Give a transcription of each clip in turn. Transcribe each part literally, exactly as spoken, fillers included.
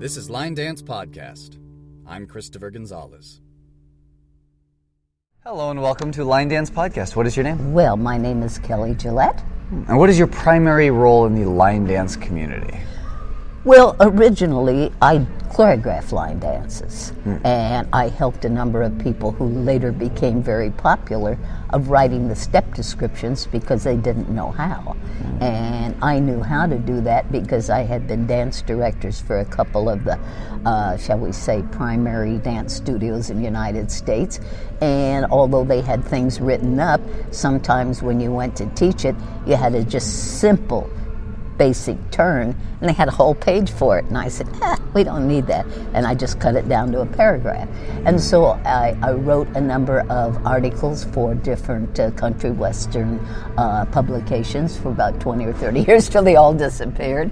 This is Line Dance Podcast. I'm Christopher Gonzalez. Hello and welcome to Line Dance Podcast. What is your name? Well, my name is Kelly Gillette. And what is your primary role in the line dance community? Well, originally I choreographed line dances, mm. and I helped a number of people who later became very popular of writing the step descriptions because they didn't know how. Mm. And I knew how to do that because I had been dance directors for a couple of the, uh, shall we say, primary dance studios in the United States. And although they had things written up, sometimes when you went to teach it, you had a just simple basic turn, and they had a whole page for it, and I said, ah, we don't need that, and I just cut it down to a paragraph. And so I, I wrote a number of articles for different uh, country western uh, publications for about twenty or thirty years till they all disappeared,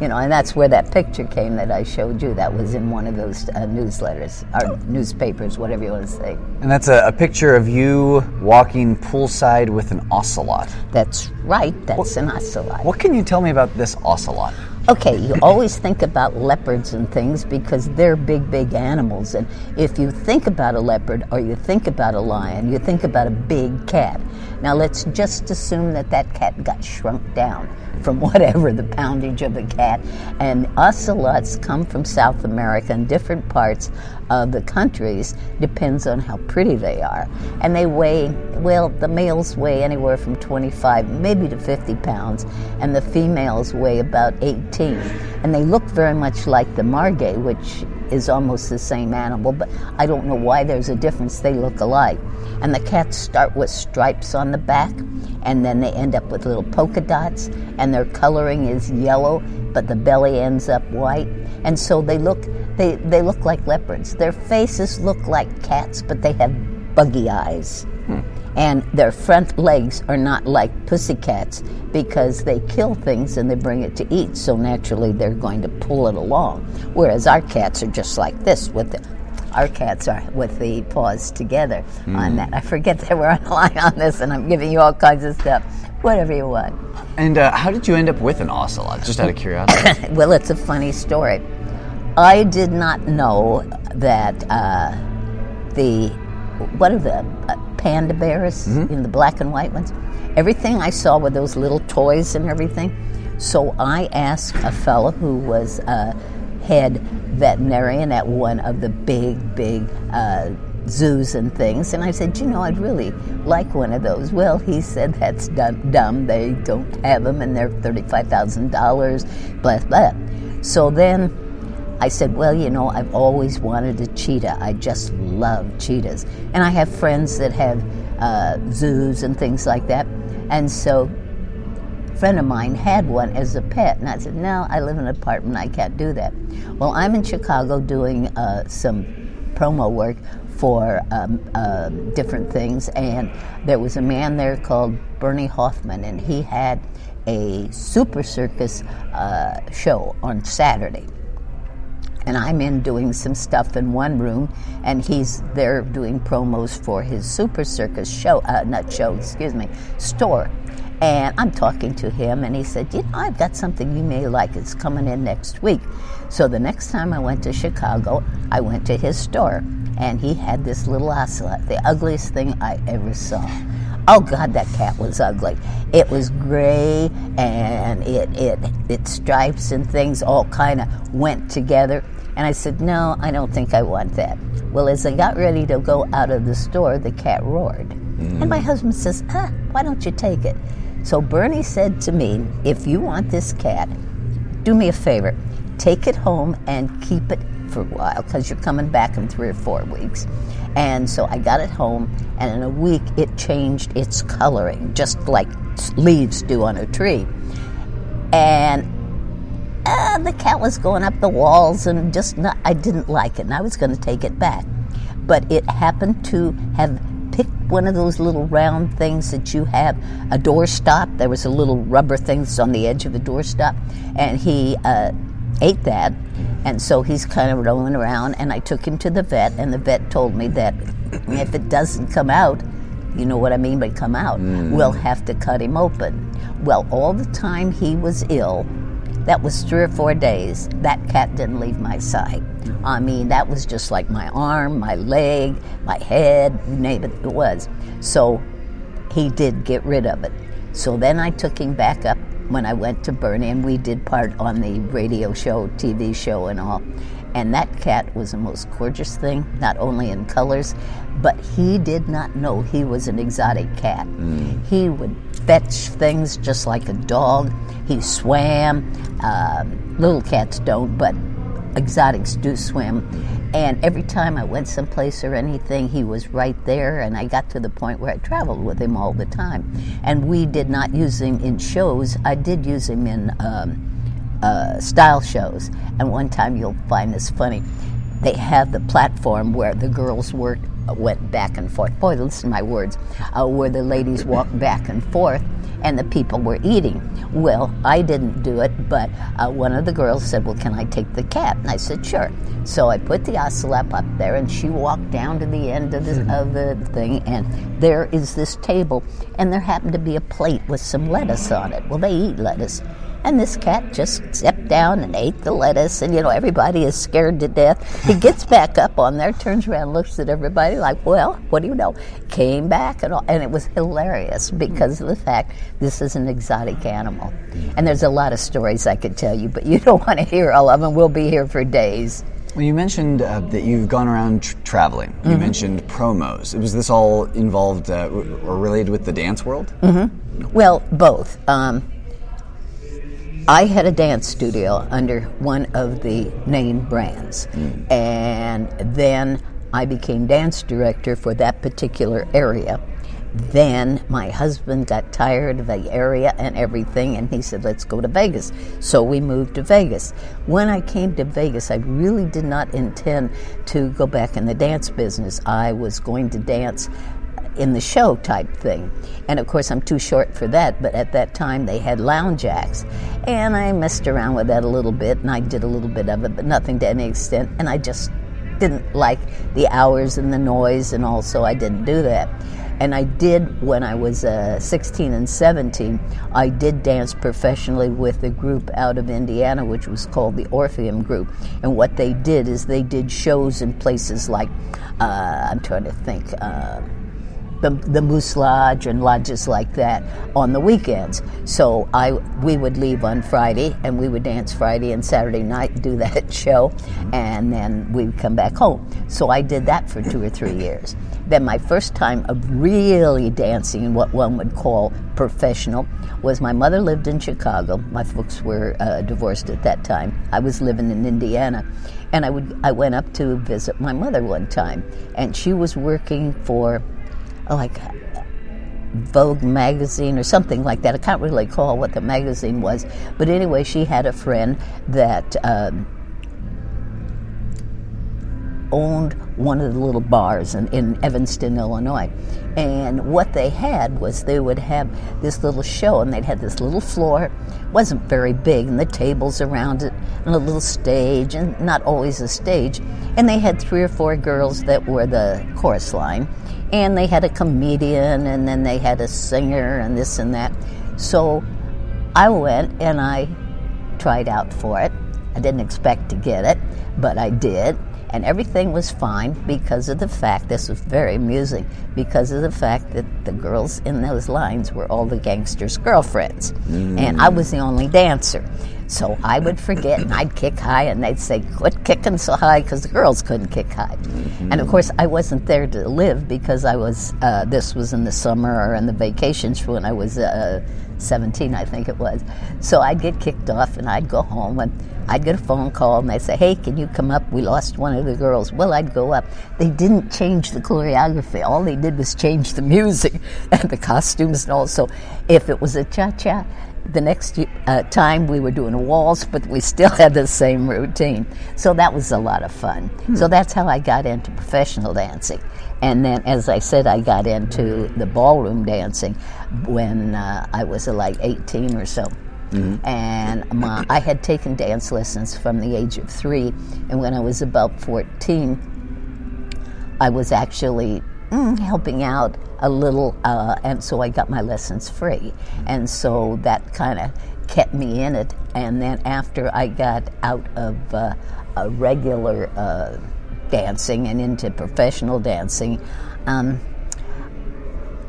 you know, and that's where that picture came that I showed you. That was in one of those uh, newsletters, or newspapers, whatever you want to say. And that's a, a picture of you walking poolside with an ocelot. That's right, that's what, an ocelot. What can you tell me about this ocelot? Okay, you always think about leopards and things because they're big, big animals. And if you think about a leopard or you think about a lion, you think about a big cat. Now let's just assume that that cat got shrunk down from whatever the poundage of a cat. And ocelots come from South America and different parts of the countries, depends on how pretty they are. And they weigh, well, the males weigh anywhere from twenty-five maybe to fifty pounds, and the females weigh about eighteen. And they look very much like the margay, which is almost the same animal, but I don't know why there's a difference. They look alike. And the cats start with stripes on the back, and then they end up with little polka dots, and their coloring is yellow, but the belly ends up white. And so they look, they, they look like leopards. Their faces look like cats, but they have buggy eyes. Hmm. And their front legs are not like pussycats because they kill things and they bring it to eat, so naturally they're going to pull it along. Whereas our cats are just like this with the, our cats are with the paws together mm. on that. I forget that we're on a line on this, and I'm giving you all kinds of stuff. Whatever you want. And uh, how did you end up with an ocelot? Just out of curiosity. Well, it's a funny story. I did not know that uh, the what are the uh, panda bears, mm-hmm. in the black and white ones. Everything I saw were those little toys and everything. So I asked a fellow who was a head veterinarian at one of the big, big uh, zoos and things, and I said, you know, I'd really like one of those. Well, he said, that's dumb. dumb. They don't have them, and they're thirty-five thousand dollars, blah, blah. So then I said, well, you know, I've always wanted a cheetah. I just love cheetahs. And I have friends that have uh, zoos and things like that. And so a friend of mine had one as a pet. And I said, no, I live in an apartment. I can't do that. Well, I'm in Chicago doing uh, some promo work for um, uh, different things. And there was a man there called Bernie Hoffman, and he had a super circus uh, show on Saturday. And I'm in doing some stuff in one room, and he's there doing promos for his Super Circus show, uh, not show, excuse me, store. And I'm talking to him, and he said, you know, I've got something you may like. It's coming in next week. So the next time I went to Chicago, I went to his store, and he had this little ocelot, the ugliest thing I ever saw. Oh, God, that cat was ugly. It was gray, and it it its stripes and things all kind of went together. And I said, no, I don't think I want that. Well, as I got ready to go out of the store, the cat roared. Mm. And my husband says, ah, why don't you take it? So Bernie said to me, if you want this cat, do me a favor. Take it home and keep it for a while because you're coming back in three or four weeks. And so I got it home, and in a week it changed its coloring, just like leaves do on a tree. And uh, the cat was going up the walls, and just not, I didn't like it, and I was going to take it back. But it happened to have picked one of those little round things that you have, a doorstop. There was a little rubber thing that's on the edge of a doorstop, and he uh, ate that. And so he's kind of rolling around, and I took him to the vet, and the vet told me that if it doesn't come out, you know what I mean by come out, mm. we'll have to cut him open. Well, all the time he was ill, That was three or four days. That cat didn't leave my side. I mean, that was just like my arm, my leg, my head, you name it, it was. So he did get rid of it. So then I took him back up when I went to Bernie, and we did part on the radio show, T V show and all. And that cat was the most gorgeous thing, not only in colors, but he did not know he was an exotic cat. Mm. He would fetch things just like a dog. He swam. Uh, little cats don't, but exotics do swim. And every time I went someplace or anything, he was right there, and I got to the point where I traveled with him all the time. And we did not use him in shows. I did use him in um, Uh, style shows, and one time you'll find this funny. They have the platform where the girls worked, went back and forth. Boy, listen to my words, uh, where the ladies walked back and forth, and the people were eating. Well, I didn't do it, but uh, one of the girls said, "Well, can I take the cat?" And I said, "Sure." So I put the ocelot up there, and she walked down to the end of the, of the thing, and there is this table, and there happened to be a plate with some lettuce on it. Well, they eat lettuce. And this cat just stepped down and ate the lettuce, and, you know, everybody is scared to death. He gets back up on there, turns around, looks at everybody like, well, what do you know? Came back, and all, and it was hilarious because of the fact this is an exotic animal. And there's a lot of stories I could tell you, but you don't want to hear all of them. We'll be here for days. Well, you mentioned uh, that you've gone around tr- traveling. You mm-hmm. mentioned promos. Was this all involved uh, or related with the dance world? Mm-hmm. Well, both. Um I had a dance studio under one of the name brands, mm. and then I became dance director for that particular area. Then my husband got tired of the area and everything, and he said, let's go to Vegas. So we moved to Vegas. When I came to Vegas, I really did not intend to go back in the dance business. I was going to dance in the show type thing. And of course I'm too short for that, but at that time they had lounge acts. And I messed around with that a little bit, and I did a little bit of it, but nothing to any extent. And I just didn't like the hours and the noise, and also I didn't do that. And I did, when I was uh, sixteen and seventeen, I did dance professionally with a group out of Indiana, which was called the Orpheum Group. And what they did is they did shows in places like, uh, I'm trying to think, uh, The, the Moose Lodge and lodges like that on the weekends. So I we would leave on Friday, and we would dance Friday and Saturday night, do that show, and then we'd come back home. So I did that for two or three years. Then my first time of really dancing in what one would call professional was my mother lived in Chicago. My folks were uh, divorced at that time. I was living in Indiana. And I would I went up to visit my mother one time, and she was working for like Vogue magazine or something like that. I can't really recall what the magazine was. But anyway, she had a friend that um, owned one of the little bars in, in Evanston, Illinois. And what they had was they would have this little show, and they'd have this little floor. It wasn't very big, and the tables around it, and a little stage, and not always a stage. And they had three or four girls that were the chorus line. And they had a comedian, and then they had a singer, and this and that. So I went and I tried out for it. I didn't expect to get it, but I did. And everything was fine because of the fact, this was very amusing, because of the fact that the girls in those lines were all the gangsters' girlfriends. Mm. And I was the only dancer. So I would forget, and I'd kick high, and they'd say, quit kicking so high, because the girls couldn't kick high. Mm-hmm. And, of course, I wasn't there to live because I was, uh, this was in the summer or in the vacations when I was uh, seventeen, I think it was. So I'd get kicked off, and I'd go home, and I'd get a phone call, and they'd say, hey, can you come up? We lost one of the girls. Well, I'd go up. They didn't change the choreography. All they did was change the music and the costumes and all. So if it was a cha-cha, the next uh, time we were doing waltz, but we still had the same routine. So that was a lot of fun. Hmm. So that's how I got into professional dancing. And then, as I said, I got into the ballroom dancing when uh, I was uh, like eighteen or so. Mm-hmm. And my, I had taken dance lessons from the age of three. And when I was about fourteen, I was actually mm, helping out a little, uh, and so I got my lessons free. And so that kind of kept me in it. And then after I got out of uh, a regular uh, dancing and into professional dancing, um,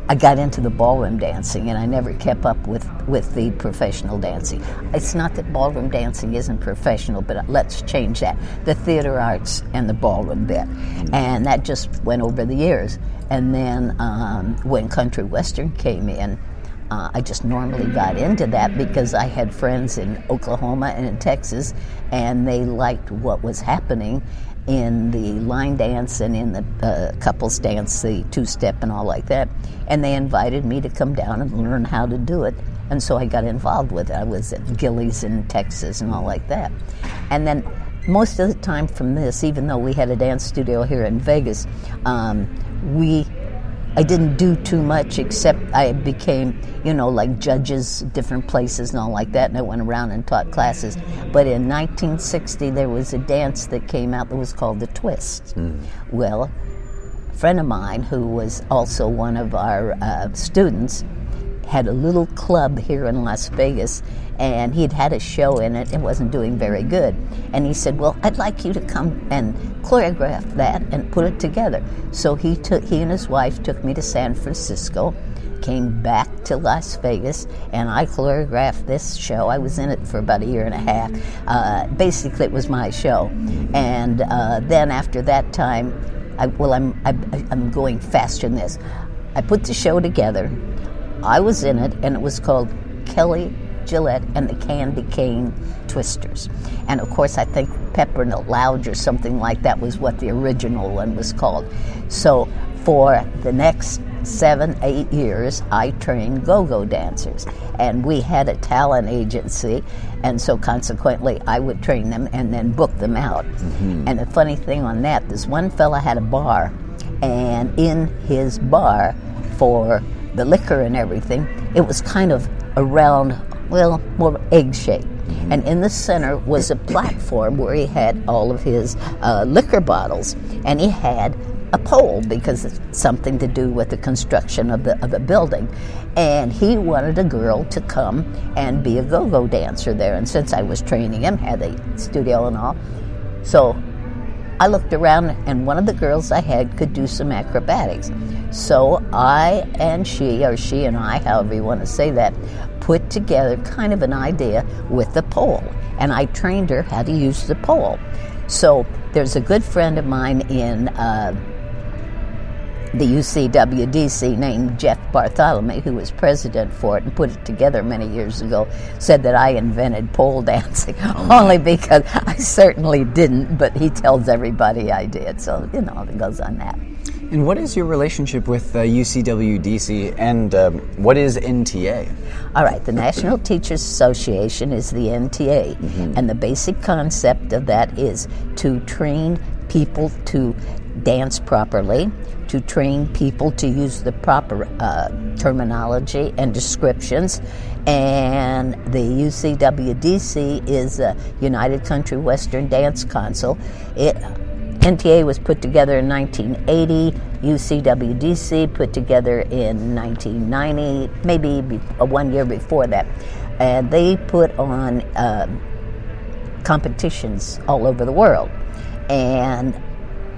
I got into the ballroom dancing, and I never kept up with, with the professional dancing. It's not that ballroom dancing isn't professional, but let's change that. The theater arts and the ballroom bit. And that just went over the years. And then um, when country western came in, Uh, I just normally got into that because I had friends in Oklahoma and in Texas, and they liked what was happening in the line dance and in the uh, couples dance, the two-step and all like that. And they invited me to come down and learn how to do it. And so I got involved with it. I was at Gillies in Texas and all like that. And then most of the time from this, even though we had a dance studio here in Vegas, um, we... I didn't do too much, except I became, you know, like judges, different places and all like that, and I went around and taught classes. But in nineteen sixty, there was a dance that came out that was called the Twist. Mm. Well, a friend of mine, who was also one of our uh, students, had a little club here in Las Vegas, and he'd had a show in it and wasn't doing very good. And he said, well, I'd like you to come and choreograph that and put it together. So he took, he and his wife took me to San Francisco, came back to Las Vegas, and I choreographed this show. I was in it for about a year and a half. Uh, basically, it was my show. And uh, then after that time, I, well, I'm, I, I'm going faster than this. I put the show together. I was in it, and it was called Kelly Gillette and the Candy Cane Twisters. And of course, I think Peppermint Lounge or something like that was what the original one was called. So for the next seven, eight years, I trained go-go dancers. And we had a talent agency, and so consequently, I would train them and then book them out. Mm-hmm. And the funny thing on that, this one fella had a bar, and in his bar for the liquor and everything, it was kind of a round, well, more egg shape. And in the center was a platform where he had all of his uh, liquor bottles, and he had a pole because it's something to do with the construction of the of the building. And he wanted a girl to come and be a go-go dancer there. And since I was training him, had a studio and all, so I looked around, and one of the girls I had could do some acrobatics. So I and she, or she and I, however you want to say that, put together kind of an idea with the pole. And I trained her how to use the pole. So there's a good friend of mine in uh, the U C W D C named Jeff Bartholomew, who was president for it and put it together many years ago, said that I invented pole dancing, only because I certainly didn't, but he tells everybody I did. So, you know, it goes on that. And what is your relationship with uh, U C W D C, and um, what is N T A? All right, the National Teachers Association is the N T A, mm-hmm. and the basic concept of that is to train people to dance properly, to train people to use the proper uh, terminology and descriptions. And the U C W D C is a United Country Western Dance Council. It N T A was put together in nineteen eighty, U C W D C put together in nineteen ninety, maybe be, uh, one year before that. And they put on uh, competitions all over the world. And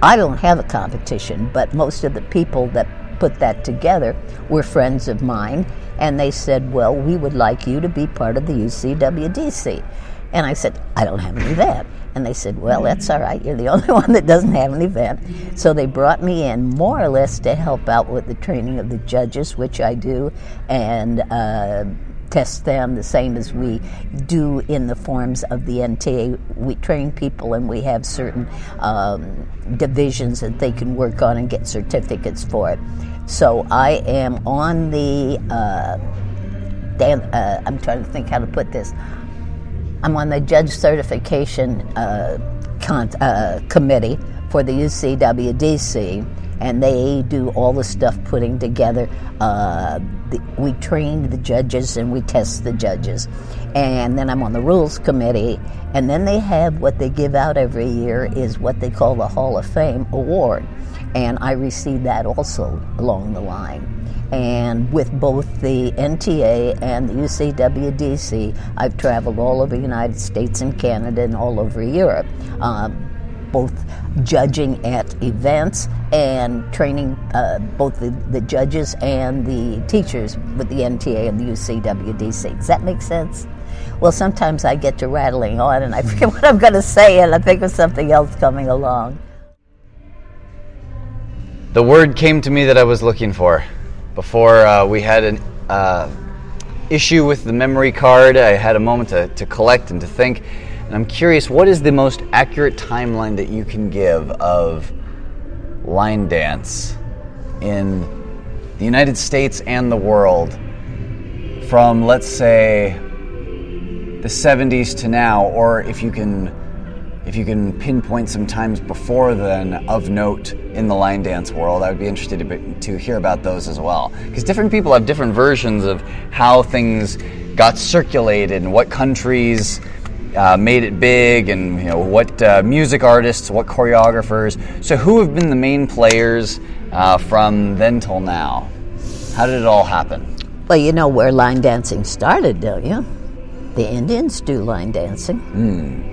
I don't have a competition, but most of the people that put that together were friends of mine. And they said, well, we would like you to be part of the U C W D C. And I said, I don't have an event. And they said, well, that's all right. You're the only one that doesn't have an event. So they brought me in more or less to help out with the training of the judges, which I do, and uh, test them the same as we do in the forms of the N T A. We train people, and we have certain um, divisions that they can work on and get certificates for it. So I am on the, uh, dan- uh, I'm trying to think how to put this. I'm on the judge certification uh, con- uh, committee for the U C W D C, and they do all the stuff putting together. Uh, the, we train the judges and we test the judges. And then I'm on the rules committee. And then they have what they give out every year is what they call the Hall of Fame Award. And I received that also along the line. And with both the N T A and the U C W D C, I've traveled all over the United States and Canada and all over Europe, uh, both judging at events and training uh, both the, the judges and the teachers with the N T A and the U C W D C. Does that make sense? Well, sometimes I get to rattling on and I forget what I'm going to say and I think of something else coming along. The word came to me that I was looking for. Before uh, we had an uh, issue with the memory card, I had a moment to, to collect and to think. And I'm curious, what is the most accurate timeline that you can give of line dance in the United States and the world from, let's say, the seventies to now, or if you can if you can pinpoint some times before then of note in the line dance world? I would be interested to, be, to hear about those as well. Because different people have different versions of how things got circulated and what countries uh, made it big and you know what uh, music artists, what choreographers. So who have been the main players uh, from then till now? How did it all happen? Well, you know where line dancing started, don't you? The Indians do line dancing. Mm.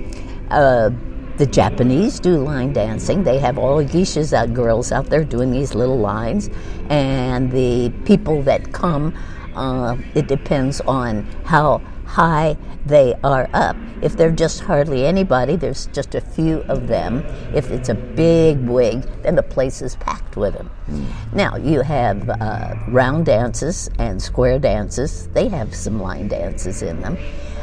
Uh, the Japanese do line dancing. They have all geishas, out, girls out there doing these little lines. And the people that come, uh, it depends on how high they are up. If they're just hardly anybody, there's just a few of them. If it's a big wig, then the place is packed with them. Mm. Now, you have uh, round dances and square dances. They have some line dances in them.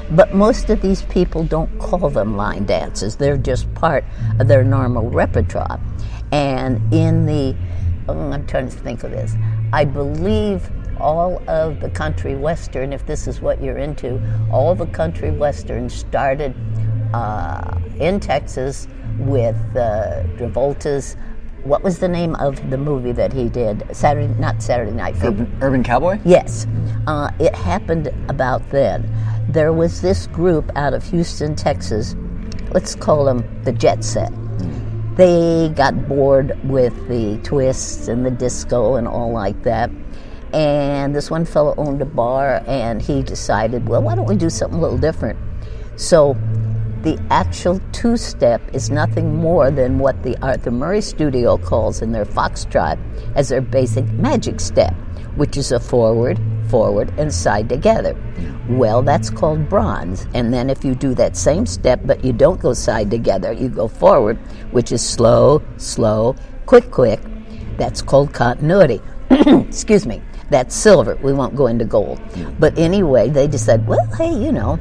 But most of these people don't call them line dances. They're just part of their normal repertoire. And in the, oh, I'm trying to think of this, I believe all of the country western, if this is what you're into, all the country western started uh, in Texas with uh, Travolta's, what was the name of the movie that he did? Saturday, not Saturday Night Fever. Urban, Urban Cowboy? Yes. Uh, it happened about then. There was this group out of Houston, Texas. Let's call them the Jet Set. They got bored with the twists and the disco and all like that. And this one fellow owned a bar, and he decided, well, why don't we do something a little different? So the actual two-step is nothing more than what the Arthur Murray studio calls in their foxtrot as their basic magic step, which is a forward, forward, and side together. Well, that's called bronze. And then if you do that same step, but you don't go side together, you go forward, which is slow, slow, quick, quick. That's called continuity. Excuse me. That's silver. We won't go into gold. But anyway, they decided, well, hey, you know,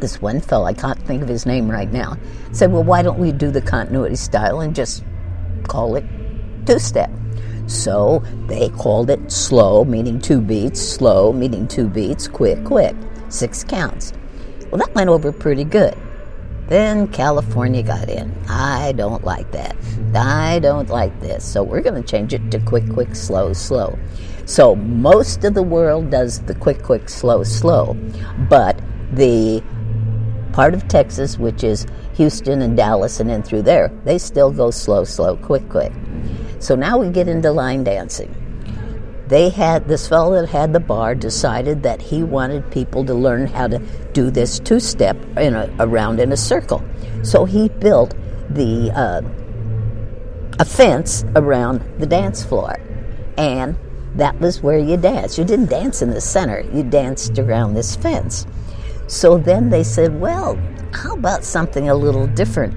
this one fellow, I can't think of his name right now, said, well, why don't we do the continuity style and just call it two-step? So they called it slow, meaning two beats, slow, meaning two beats, quick, quick, six counts. Well, that went over pretty good. Then California got in. I don't like that. I don't like this. So we're going to change it to quick, quick, slow, slow. So most of the world does the quick, quick, slow, slow. But the part of Texas, which is Houston and Dallas and in through there, they still go slow, slow, quick, quick. So now we get into line dancing. They had, this fellow that had the bar decided that he wanted people to learn how to do this two-step in a, around in a circle. So he built the uh, a fence around the dance floor. And that was where you danced. You didn't dance in the center. You danced around this fence. So then they said, well, how about something a little different?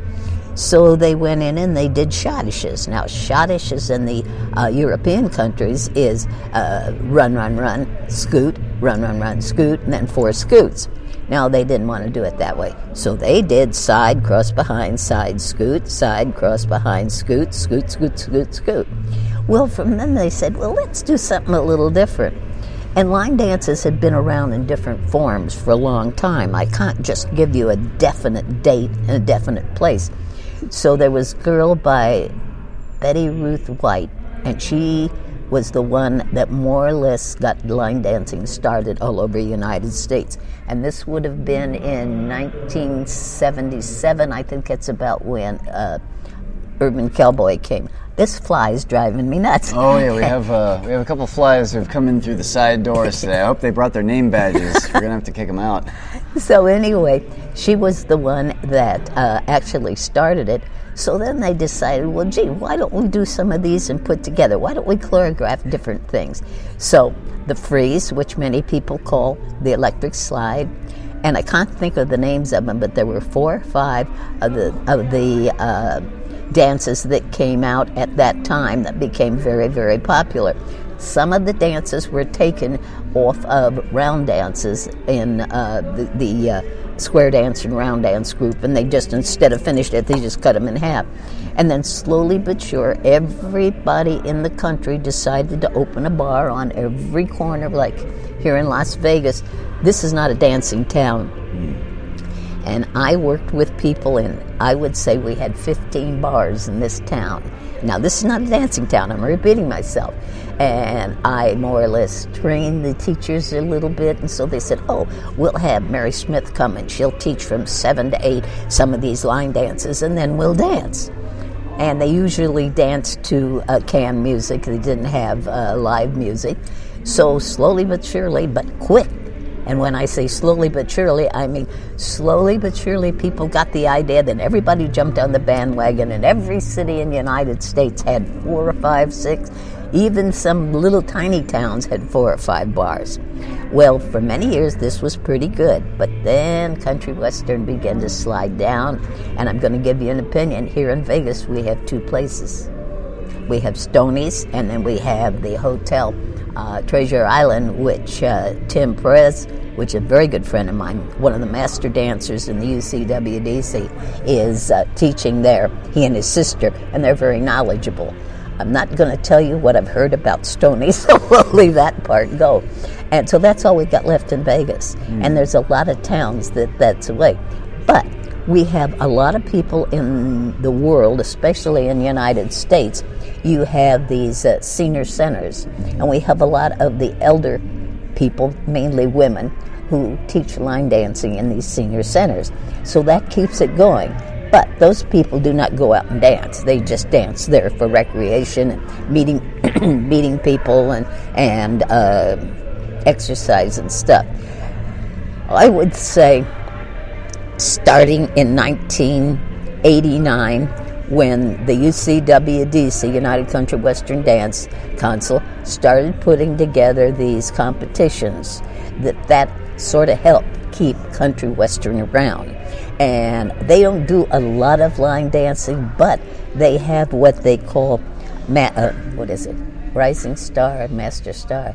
So they went in and they did schottisches. Now, schottisches in the uh, European countries is uh, run, run, run, scoot, run, run, run, scoot, and then four scoots. Now, they didn't want to do it that way. So they did side, cross, behind, side, scoot, side, cross, behind, scoot, scoot, scoot, scoot, scoot. Well, from then they said, well, let's do something a little different. And line dances had been around in different forms for a long time. I can't just give you a definite date and a definite place. So there was a girl by Betty Ruth White And she was the one that more or less got line dancing started all over the United States. And this would have been in nineteen seventy-seven. I think it's about when uh, Urban Cowboy came. This fly is driving me nuts. Oh, yeah, we have uh, we have a couple of flies who have come in through the side doors today. I hope they brought their name badges. We're going to have to kick them out. So anyway, she was the one that uh, actually started it. So then they decided, well, gee, why don't we do some of these and put together? Why don't we choreograph different things? So the freeze, which many people call the electric slide, and I can't think of the names of them, but there were four or five of the of the uh, dances that came out at that time that became very, very popular. Some of the dances were taken off of round dances in uh, the, the uh, square dance and round dance group, and they just, instead of finished it, they just cut them in half. And then slowly but sure, everybody in the country decided to open a bar on every corner, like here in Las Vegas. This is not a dancing town. And I worked with people, and I would say we had fifteen bars in this town. Now, this is not a dancing town. I'm repeating myself. And I more or less trained the teachers a little bit, and so they said, oh, we'll have Mary Smith come, and she'll teach from seven to eight some of these line dances, and then we'll dance. And they usually danced to uh, canned music. They didn't have uh, live music. So slowly but surely, but quick. And when I say slowly but surely, I mean slowly but surely people got the idea, that everybody jumped on the bandwagon, and every city in the United States had four or five, six, even some little tiny towns had four or five bars. Well, for many years this was pretty good, but then country western began to slide down, and I'm going to give you an opinion. Here in Vegas we have two places. We have Stoney's, and then we have the hotel Uh, Treasure Island, which uh, Tim Perez, which is a very good friend of mine, one of the master dancers in the U C W D C, is uh, teaching there, he and his sister, and they're very knowledgeable. I'm not going to tell you what I've heard about Stoney, so we'll leave that part go. And so that's all we've got left in Vegas. Mm. And there's a lot of towns that that's away. But we have a lot of people in the world, especially in the United States. You have these uh, senior centers, and we have a lot of the elder people, mainly women, who teach line dancing in these senior centers. So that keeps it going. But those people do not go out and dance. They just dance there for recreation, and meeting meeting people, and, and uh, exercise and stuff. I would say starting in nineteen eighty-nine, when the U C W D C, United Country Western Dance Council, started putting together these competitions, that that sort of helped keep country western around. And they don't do a lot of line dancing, but they have what they call, ma- uh, what is it, Rising Star, Master Star.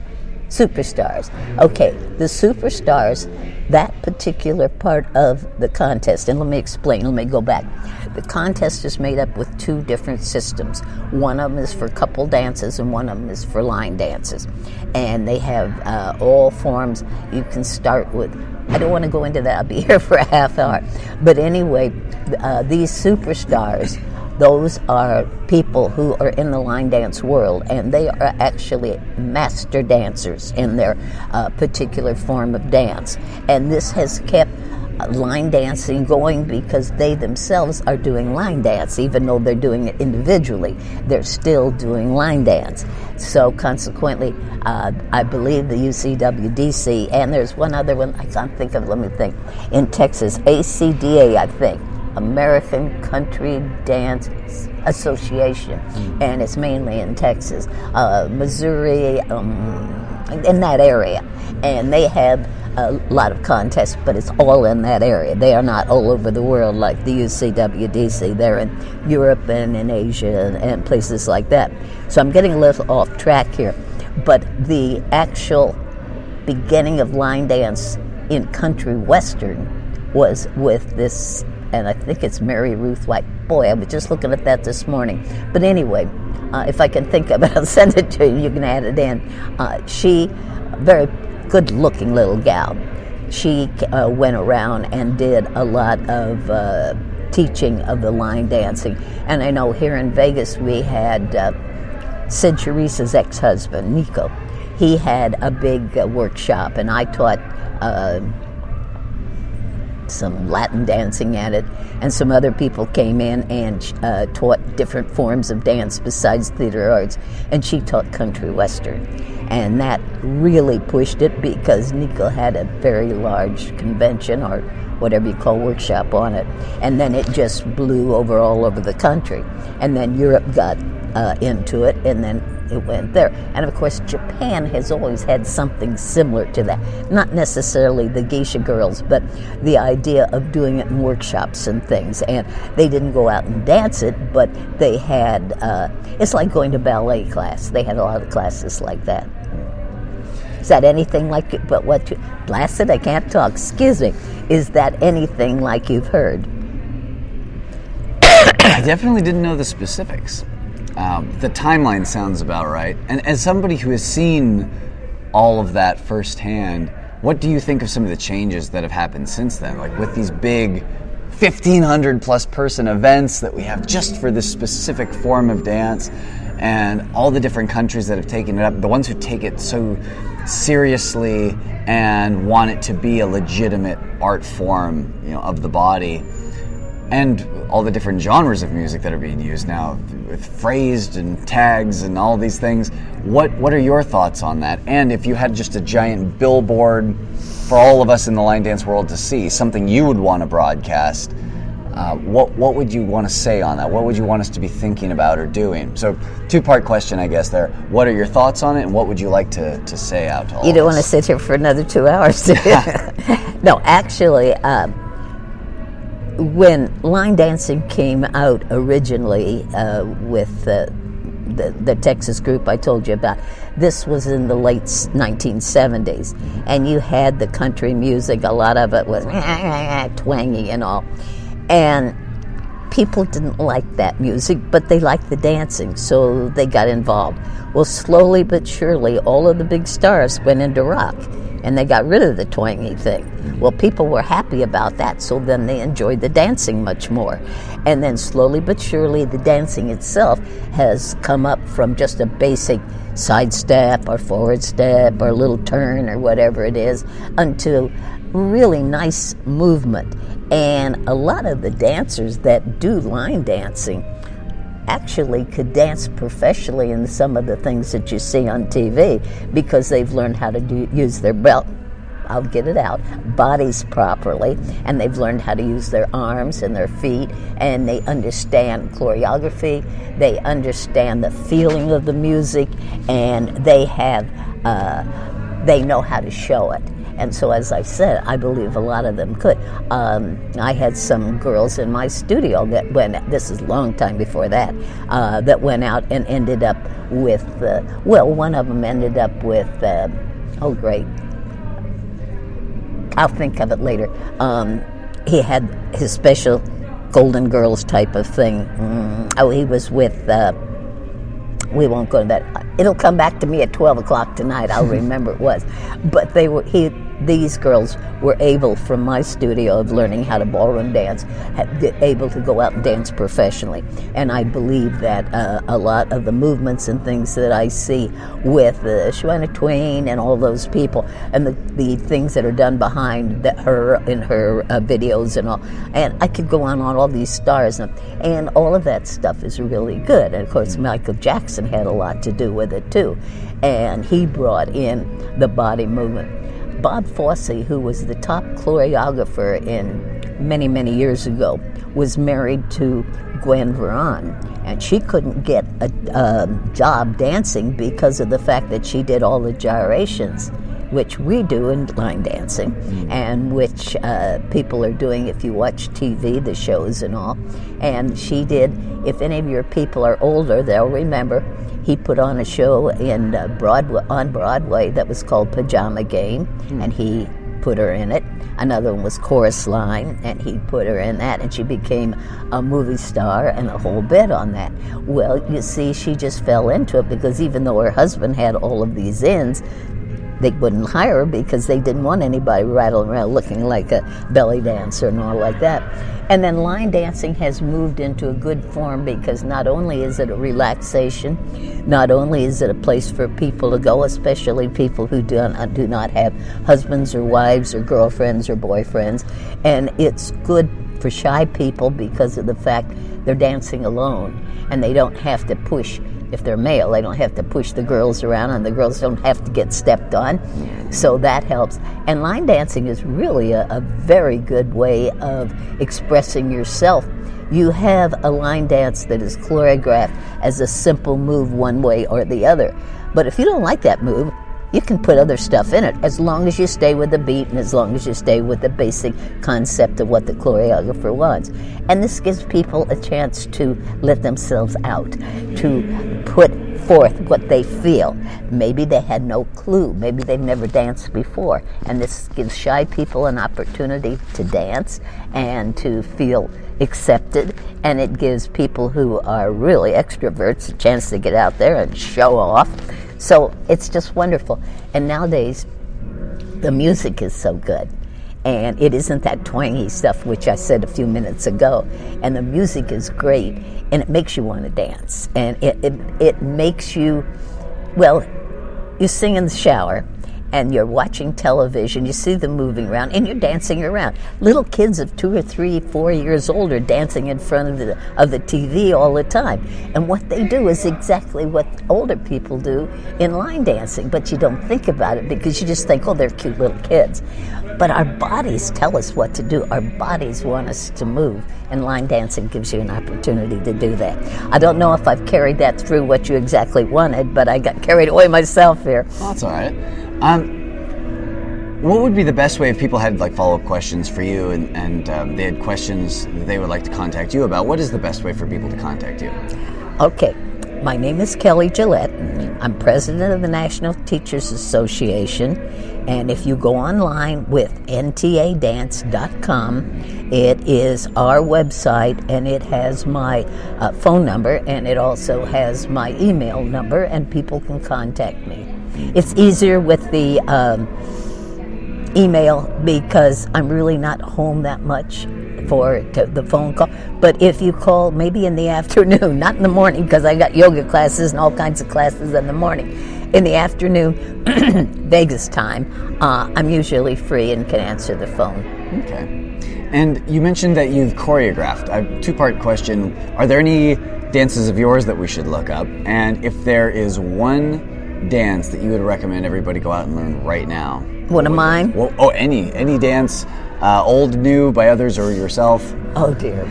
Superstars. Okay, the superstars, that particular part of the contest, and let me explain, let me go back. The contest is made up with two different systems. One of them is for couple dances, and one of them is for line dances. And they have uh, all forms. You can start with, I don't want to go into that, I'll be here for a half hour. But anyway, uh, these superstars, those are people who are in the line dance world, and they are actually master dancers in their uh, particular form of dance. And this has kept uh, line dancing going, because they themselves are doing line dance. Even though they're doing it individually, they're still doing line dance. So consequently, uh, I believe the U C W D C, and there's one other one, I can't think of, let me think, in Texas, A C D A, I think. American Country Dance Association, and it's mainly in Texas, uh, Missouri, um, in that area. And they have a lot of contests, but it's all in that area. They are not all over the world like the U C W D C. They're in Europe and in Asia and, and places like that. So I'm getting a little off track here, but the actual beginning of line dance in country western was with this, and I think it's Mary Ruth White. Boy, I was just looking at that this morning. But anyway, uh, if I can think of it, I'll send it to you. You can add it in. Uh, she, very good-looking little gal. She uh, went around and did a lot of uh, teaching of the line dancing. And I know here in Vegas we had uh, Sid Charisse's ex-husband, Nico. He had a big uh, workshop, and I taught uh, some Latin dancing at it, and some other people came in and uh, taught different forms of dance besides theater arts, and she taught country western. And that really pushed it, because Nico had a very large convention, or whatever you call workshop, on it. And then it just blew over all over the country. And then Europe got uh, into it, and then it went there. And of course, Japan has always had something similar to that. Not necessarily the geisha girls, but the idea of doing it in workshops and things. And they didn't go out and dance it, but they had, uh, it's like going to ballet class. They had a lot of classes like that. Is that anything like it? But what you, blasted, I can't talk, excuse me. Is that anything like you've heard? I definitely didn't know the specifics. Um, the timeline sounds about right. And as somebody who has seen all of that firsthand, what do you think of some of the changes that have happened since then? Like with these big fifteen hundred plus person events that we have just for this specific form of dance, and all the different countries that have taken it up, the ones who take it so seriously and want it to be a legitimate art form, you know, of the body, and all the different genres of music that are being used now with phrased and tags and all these things. What what are your thoughts on that? And if you had just a giant billboard for all of us in the line dance world to see, something you would want to broadcast, Uh, what what would you want to say on that? What would you want us to be thinking about or doing? So, two-part question, I guess, there. What are your thoughts on it, and what would you like to, to say out to all of us? You don't want to sit here for another two hours. No, actually, um, when line dancing came out originally uh, with uh, the, the Texas group I told you about, this was in the late nineteen seventies, and you had the country music. A lot of it was twangy and all. And people didn't like that music, but they liked the dancing, so they got involved. Well, slowly but surely, all of the big stars went into rock, and they got rid of the twangy thing. Well, people were happy about that, so then they enjoyed the dancing much more. And then slowly but surely, the dancing itself has come up from just a basic side step or forward step or little turn or whatever it is, until really nice movement. And a lot of the dancers that do line dancing actually could dance professionally in some of the things that you see on T V, because they've learned how to do, use their belt, I'll get it out, bodies properly, and they've learned how to use their arms and their feet, and they understand choreography, they understand the feeling of the music, and they have, uh, they know how to show it. And so, as I said, I believe a lot of them could. Um, I had some girls in my studio that went, this is a long time before that, uh, that went out and ended up with, uh, well, one of them ended up with, uh, oh, great. I'll think of it later. Um, he had his special Golden Girls type of thing. Mm, oh, he was with... Uh, we won't go to that. It'll come back to me at twelve o'clock tonight. I'll remember it was. But they were he, these girls were able, from my studio of learning how to ballroom dance, able to go out and dance professionally. And I believe that uh, a lot of the movements and things that I see with uh, Shania Twain and all those people, and the, the things that are done behind the, her in her uh, videos and all, and I could go on on all these stars, and, and all of that stuff is really good. And of course, Michael Jackson had a lot to do with it too, and he brought in the body movement. Bob Fosse, who was the top choreographer in many many years ago, was married to Gwen Verdon, and she couldn't get a, a job dancing because of the fact that she did all the gyrations, which we do in line dancing, and which uh, people are doing if you watch T V, the shows and all. And she did, if any of your people are older, they'll remember, he put on a show in uh, Broadway, on Broadway, that was called Pajama Game, mm. and he put her in it. Another one was Chorus Line, and he put her in that, and she became a movie star and a whole bit on that. Well, you see, she just fell into it, because even though her husband had all of these ins, they wouldn't hire her because they didn't want anybody rattling around looking like a belly dancer and all like that. And then line dancing has moved into a good form because not only is it a relaxation, not only is it a place for people to go, especially people who do not, do not have husbands or wives or girlfriends or boyfriends, and it's good for shy people because of the fact they're dancing alone and they don't have to push. If they're male, they don't have to push the girls around, and the girls don't have to get stepped on. So that helps. And line dancing is really a, a very good way of expressing yourself. You have a line dance that is choreographed as a simple move one way or the other. But if you don't like that move, you can put other stuff in it, as long as you stay with the beat and as long as you stay with the basic concept of what the choreographer wants. And this gives people a chance to let themselves out, to put forth what they feel. Maybe they had no clue. Maybe they've never danced before. And this gives shy people an opportunity to dance and to feel accepted, and it gives people who are really extroverts a chance to get out there and show off. So it's just wonderful. And nowadays, the music is so good. And it isn't that twangy stuff, which I said a few minutes ago. And the music is great. And it makes you want to dance. And it, it, it makes you, well, you sing in the shower. And you're watching television, you see them moving around, and you're dancing around. Little kids of two or three, four years old are dancing in front of the, of the T V all the time. And what they do is exactly what older people do in line dancing, but you don't think about it because you just think, oh, they're cute little kids. But our bodies tell us what to do. Our bodies want us to move, and line dancing gives you an opportunity to do that. I don't know if I've carried that through what you exactly wanted, but I got carried away myself here. Well, that's all right. Um, what would be the best way if people had like follow-up questions for you and, and um, they had questions that they would like to contact you about? What is the best way for people to contact you? Okay. My name is Kelly Gillette. I'm president of the National Teachers Association. And if you go online with N T A dance dot com, it is our website, and it has my uh, phone number, and it also has my email number, and people can contact me. It's easier with the um, email because I'm really not home that much for to the phone call. But if you call maybe in the afternoon, not in the morning because I got yoga classes and all kinds of classes in the morning. In the afternoon, Vegas time, uh, I'm usually free and can answer the phone. Okay. And you mentioned that you've choreographed. A two-part question. Are there any dances of yours that we should look up? And if there is one dance that you would recommend everybody go out and learn right now? One of mine? Well, oh, any. Any dance, uh, old, new, by others or yourself. Oh, dear.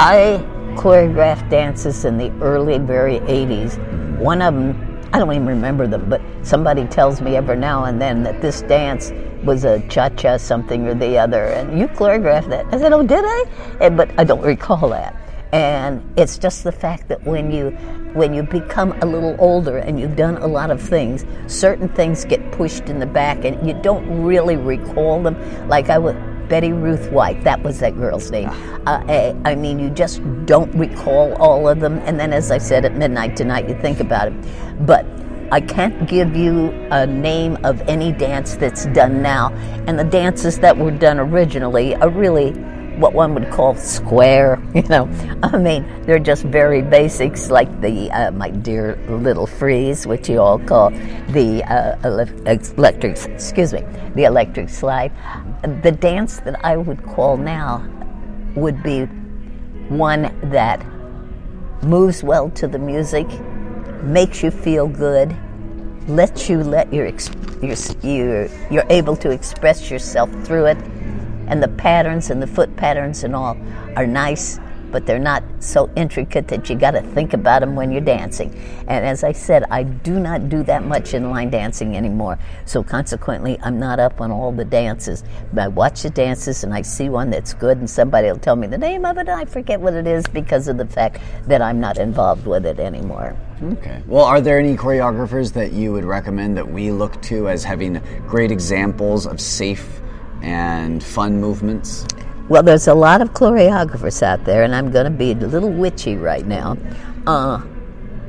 I choreographed dances in the early, very eighties. One of them, I don't even remember them, but somebody tells me every now and then that this dance was a cha-cha something or the other, and you choreographed that. I said, oh, did I? And, but I don't recall that. And it's just the fact that when you when you become a little older and you've done a lot of things, certain things get pushed in the back and you don't really recall them. Like I was Betty Ruth White, that was that girl's name. Uh, I, I mean, you just don't recall all of them. And then, as I said, at midnight tonight, you think about it. But I can't give you a name of any dance that's done now. And the dances that were done originally are really what one would call square, you know. I mean, they're just very basics, like the uh, my dear little freeze, which you all call the uh, electric. Excuse me, the electric slide. The dance that I would call now would be one that moves well to the music, makes you feel good, lets you let your your your you're able to express yourself through it. And the patterns and the foot patterns and all are nice, but they're not so intricate that you got to think about them when you're dancing. And as I said, I do not do that much in line dancing anymore. So consequently, I'm not up on all the dances. But I watch the dances and I see one that's good and somebody will tell me the name of it and I forget what it is because of the fact that I'm not involved with it anymore. Okay. Well, are there any choreographers that you would recommend that we look to as having great examples of safe and fun movements? Well, there's a lot of choreographers out there, and I'm going to be a little witchy right now. Uh,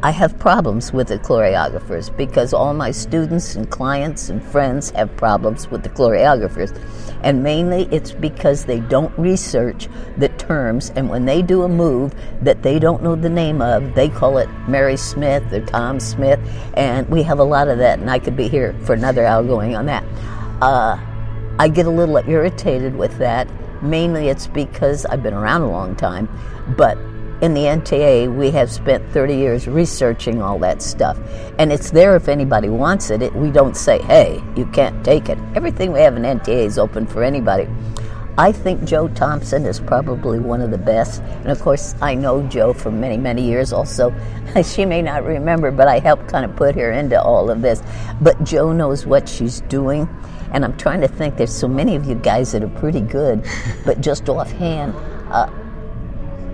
I have problems with the choreographers because all my students and clients and friends have problems with the choreographers. And mainly it's because they don't research the terms, and when they do a move that they don't know the name of, they call it Mary Smith or Tom Smith, and we have a lot of that, and I could be here for another hour going on that. Uh, I get a little irritated with that. Mainly it's because I've been around a long time, but in the N T A, we have spent thirty years researching all that stuff. And it's there if anybody wants it. it. We don't say, hey, you can't take it. Everything we have in N T A is open for anybody. I think Joe Thompson is probably one of the best. And, of course, I know Joe for many, many years also. She may not remember, but I helped kind of put her into all of this. But Joe knows what she's doing. And I'm trying to think. There's so many of you guys that are pretty good. But just offhand... Uh,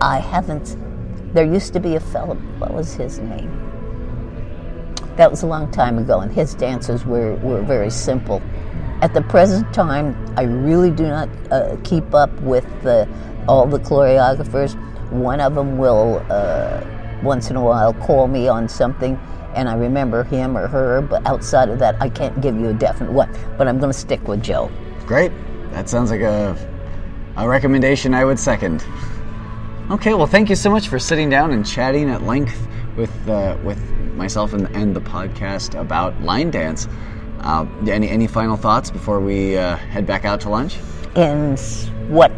I haven't, there used to be a fellow, what was his name? That was a long time ago, and his dances were, were very simple. At the present time, I really do not uh, keep up with the, all the choreographers. One of them will, uh, once in a while, call me on something, and I remember him or her, but outside of that, I can't give you a definite one. But I'm going to stick with Joe. Great. That sounds like a, a recommendation I would second. Okay, well, thank you so much for sitting down and chatting at length with uh, with myself and, and the podcast about line dance. Uh, any any final thoughts before we uh, head back out to lunch? And what?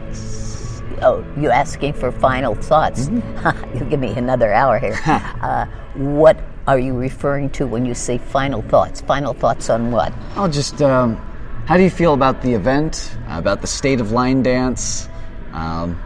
Oh, you're asking for final thoughts. Mm-hmm. You'll give me another hour here. uh, what are you referring to when you say final thoughts? Final thoughts on what? I'll just. Um, how do you feel about the event? About the state of line dance? Um,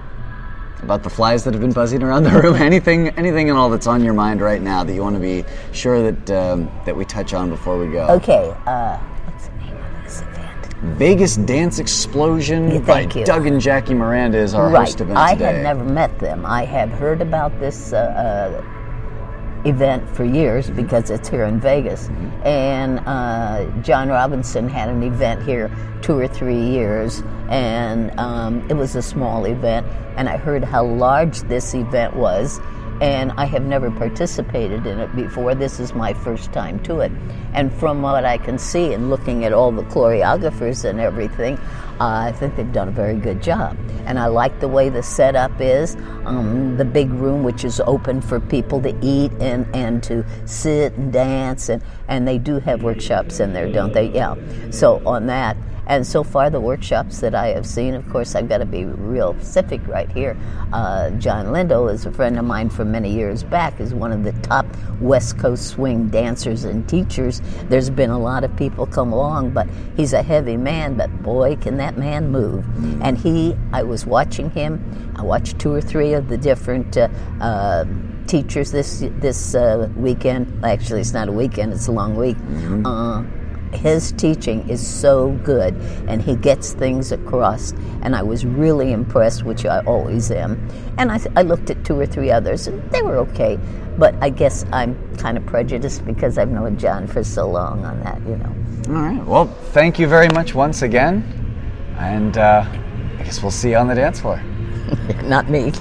About the flies that have been buzzing around the room, anything, anything, and all that's on your mind right now that you want to be sure that um, that we touch on before we go. Okay, uh, what's the name of this event? Vegas Dance Explosion yeah, by you. Doug and Jackie Miranda is our right. host event today. I have never met them. I have heard about this uh, uh, event for years mm-hmm. because it's here in Vegas, mm-hmm. and uh, John Robinson had an event here two or three years. And um, it was a small event, and I heard how large this event was, and I have never participated in it before. This is my first time to it. And from what I can see and looking at all the choreographers and everything, uh, I think they've done a very good job. And I like the way the setup is, um, the big room, which is open for people to eat and, and to sit and dance, and, and they do have workshops in there, don't they? Yeah. So on that. And so far, the workshops that I have seen, of course, I've got to be real specific right here. Uh, John Lindo is a friend of mine from many years back, is one of the top West Coast swing dancers and teachers. There's been a lot of people come along, but he's a heavy man, but boy, can that man move. And he, I was watching him. I watched two or three of the different uh, uh, teachers this, this uh, weekend. Actually, it's not a weekend. It's a long week. Mm-hmm. Uh, His teaching is so good, and he gets things across, and I was really impressed, which I always am. And I, I looked at two or three others, and they were okay, but I guess I'm kind of prejudiced because I've known John for so long on that, you know. All right. Well, thank you very much once again, and uh, I guess we'll see you on the dance floor. Not me.